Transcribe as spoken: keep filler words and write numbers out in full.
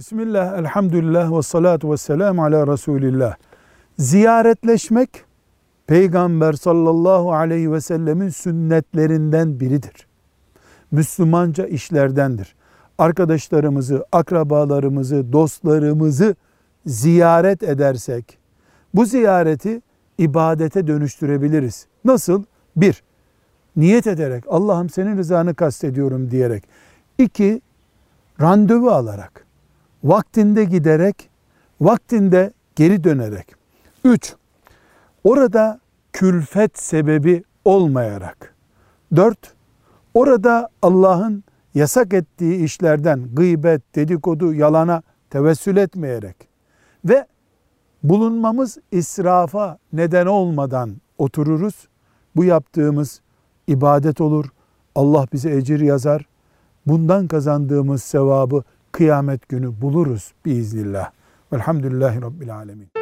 Bismillah, elhamdülillah ve salatu ve selamu ala Resulillah. Ziyaretleşmek, Peygamber sallallahu aleyhi ve sellemin sünnetlerinden biridir. Müslümanca işlerdendir. Arkadaşlarımızı, akrabalarımızı, dostlarımızı ziyaret edersek, bu ziyareti ibadete dönüştürebiliriz. Nasıl? Bir, niyet ederek, Allah'ım senin rızanı kastediyorum diyerek. İki, randevu alarak. Vaktinde giderek, vaktinde geri dönerek. Üç, orada külfet sebebi olmayarak. Dört, orada Allah'ın yasak ettiği işlerden gıybet, dedikodu, yalana tevessül etmeyerek ve bulunmamız israfa neden olmadan otururuz. Bu yaptığımız ibadet olur. Allah bize ecir yazar. Bundan kazandığımız sevabı kıyamet günü buluruz biiznillah. Velhamdülillahi Rabbil alemin.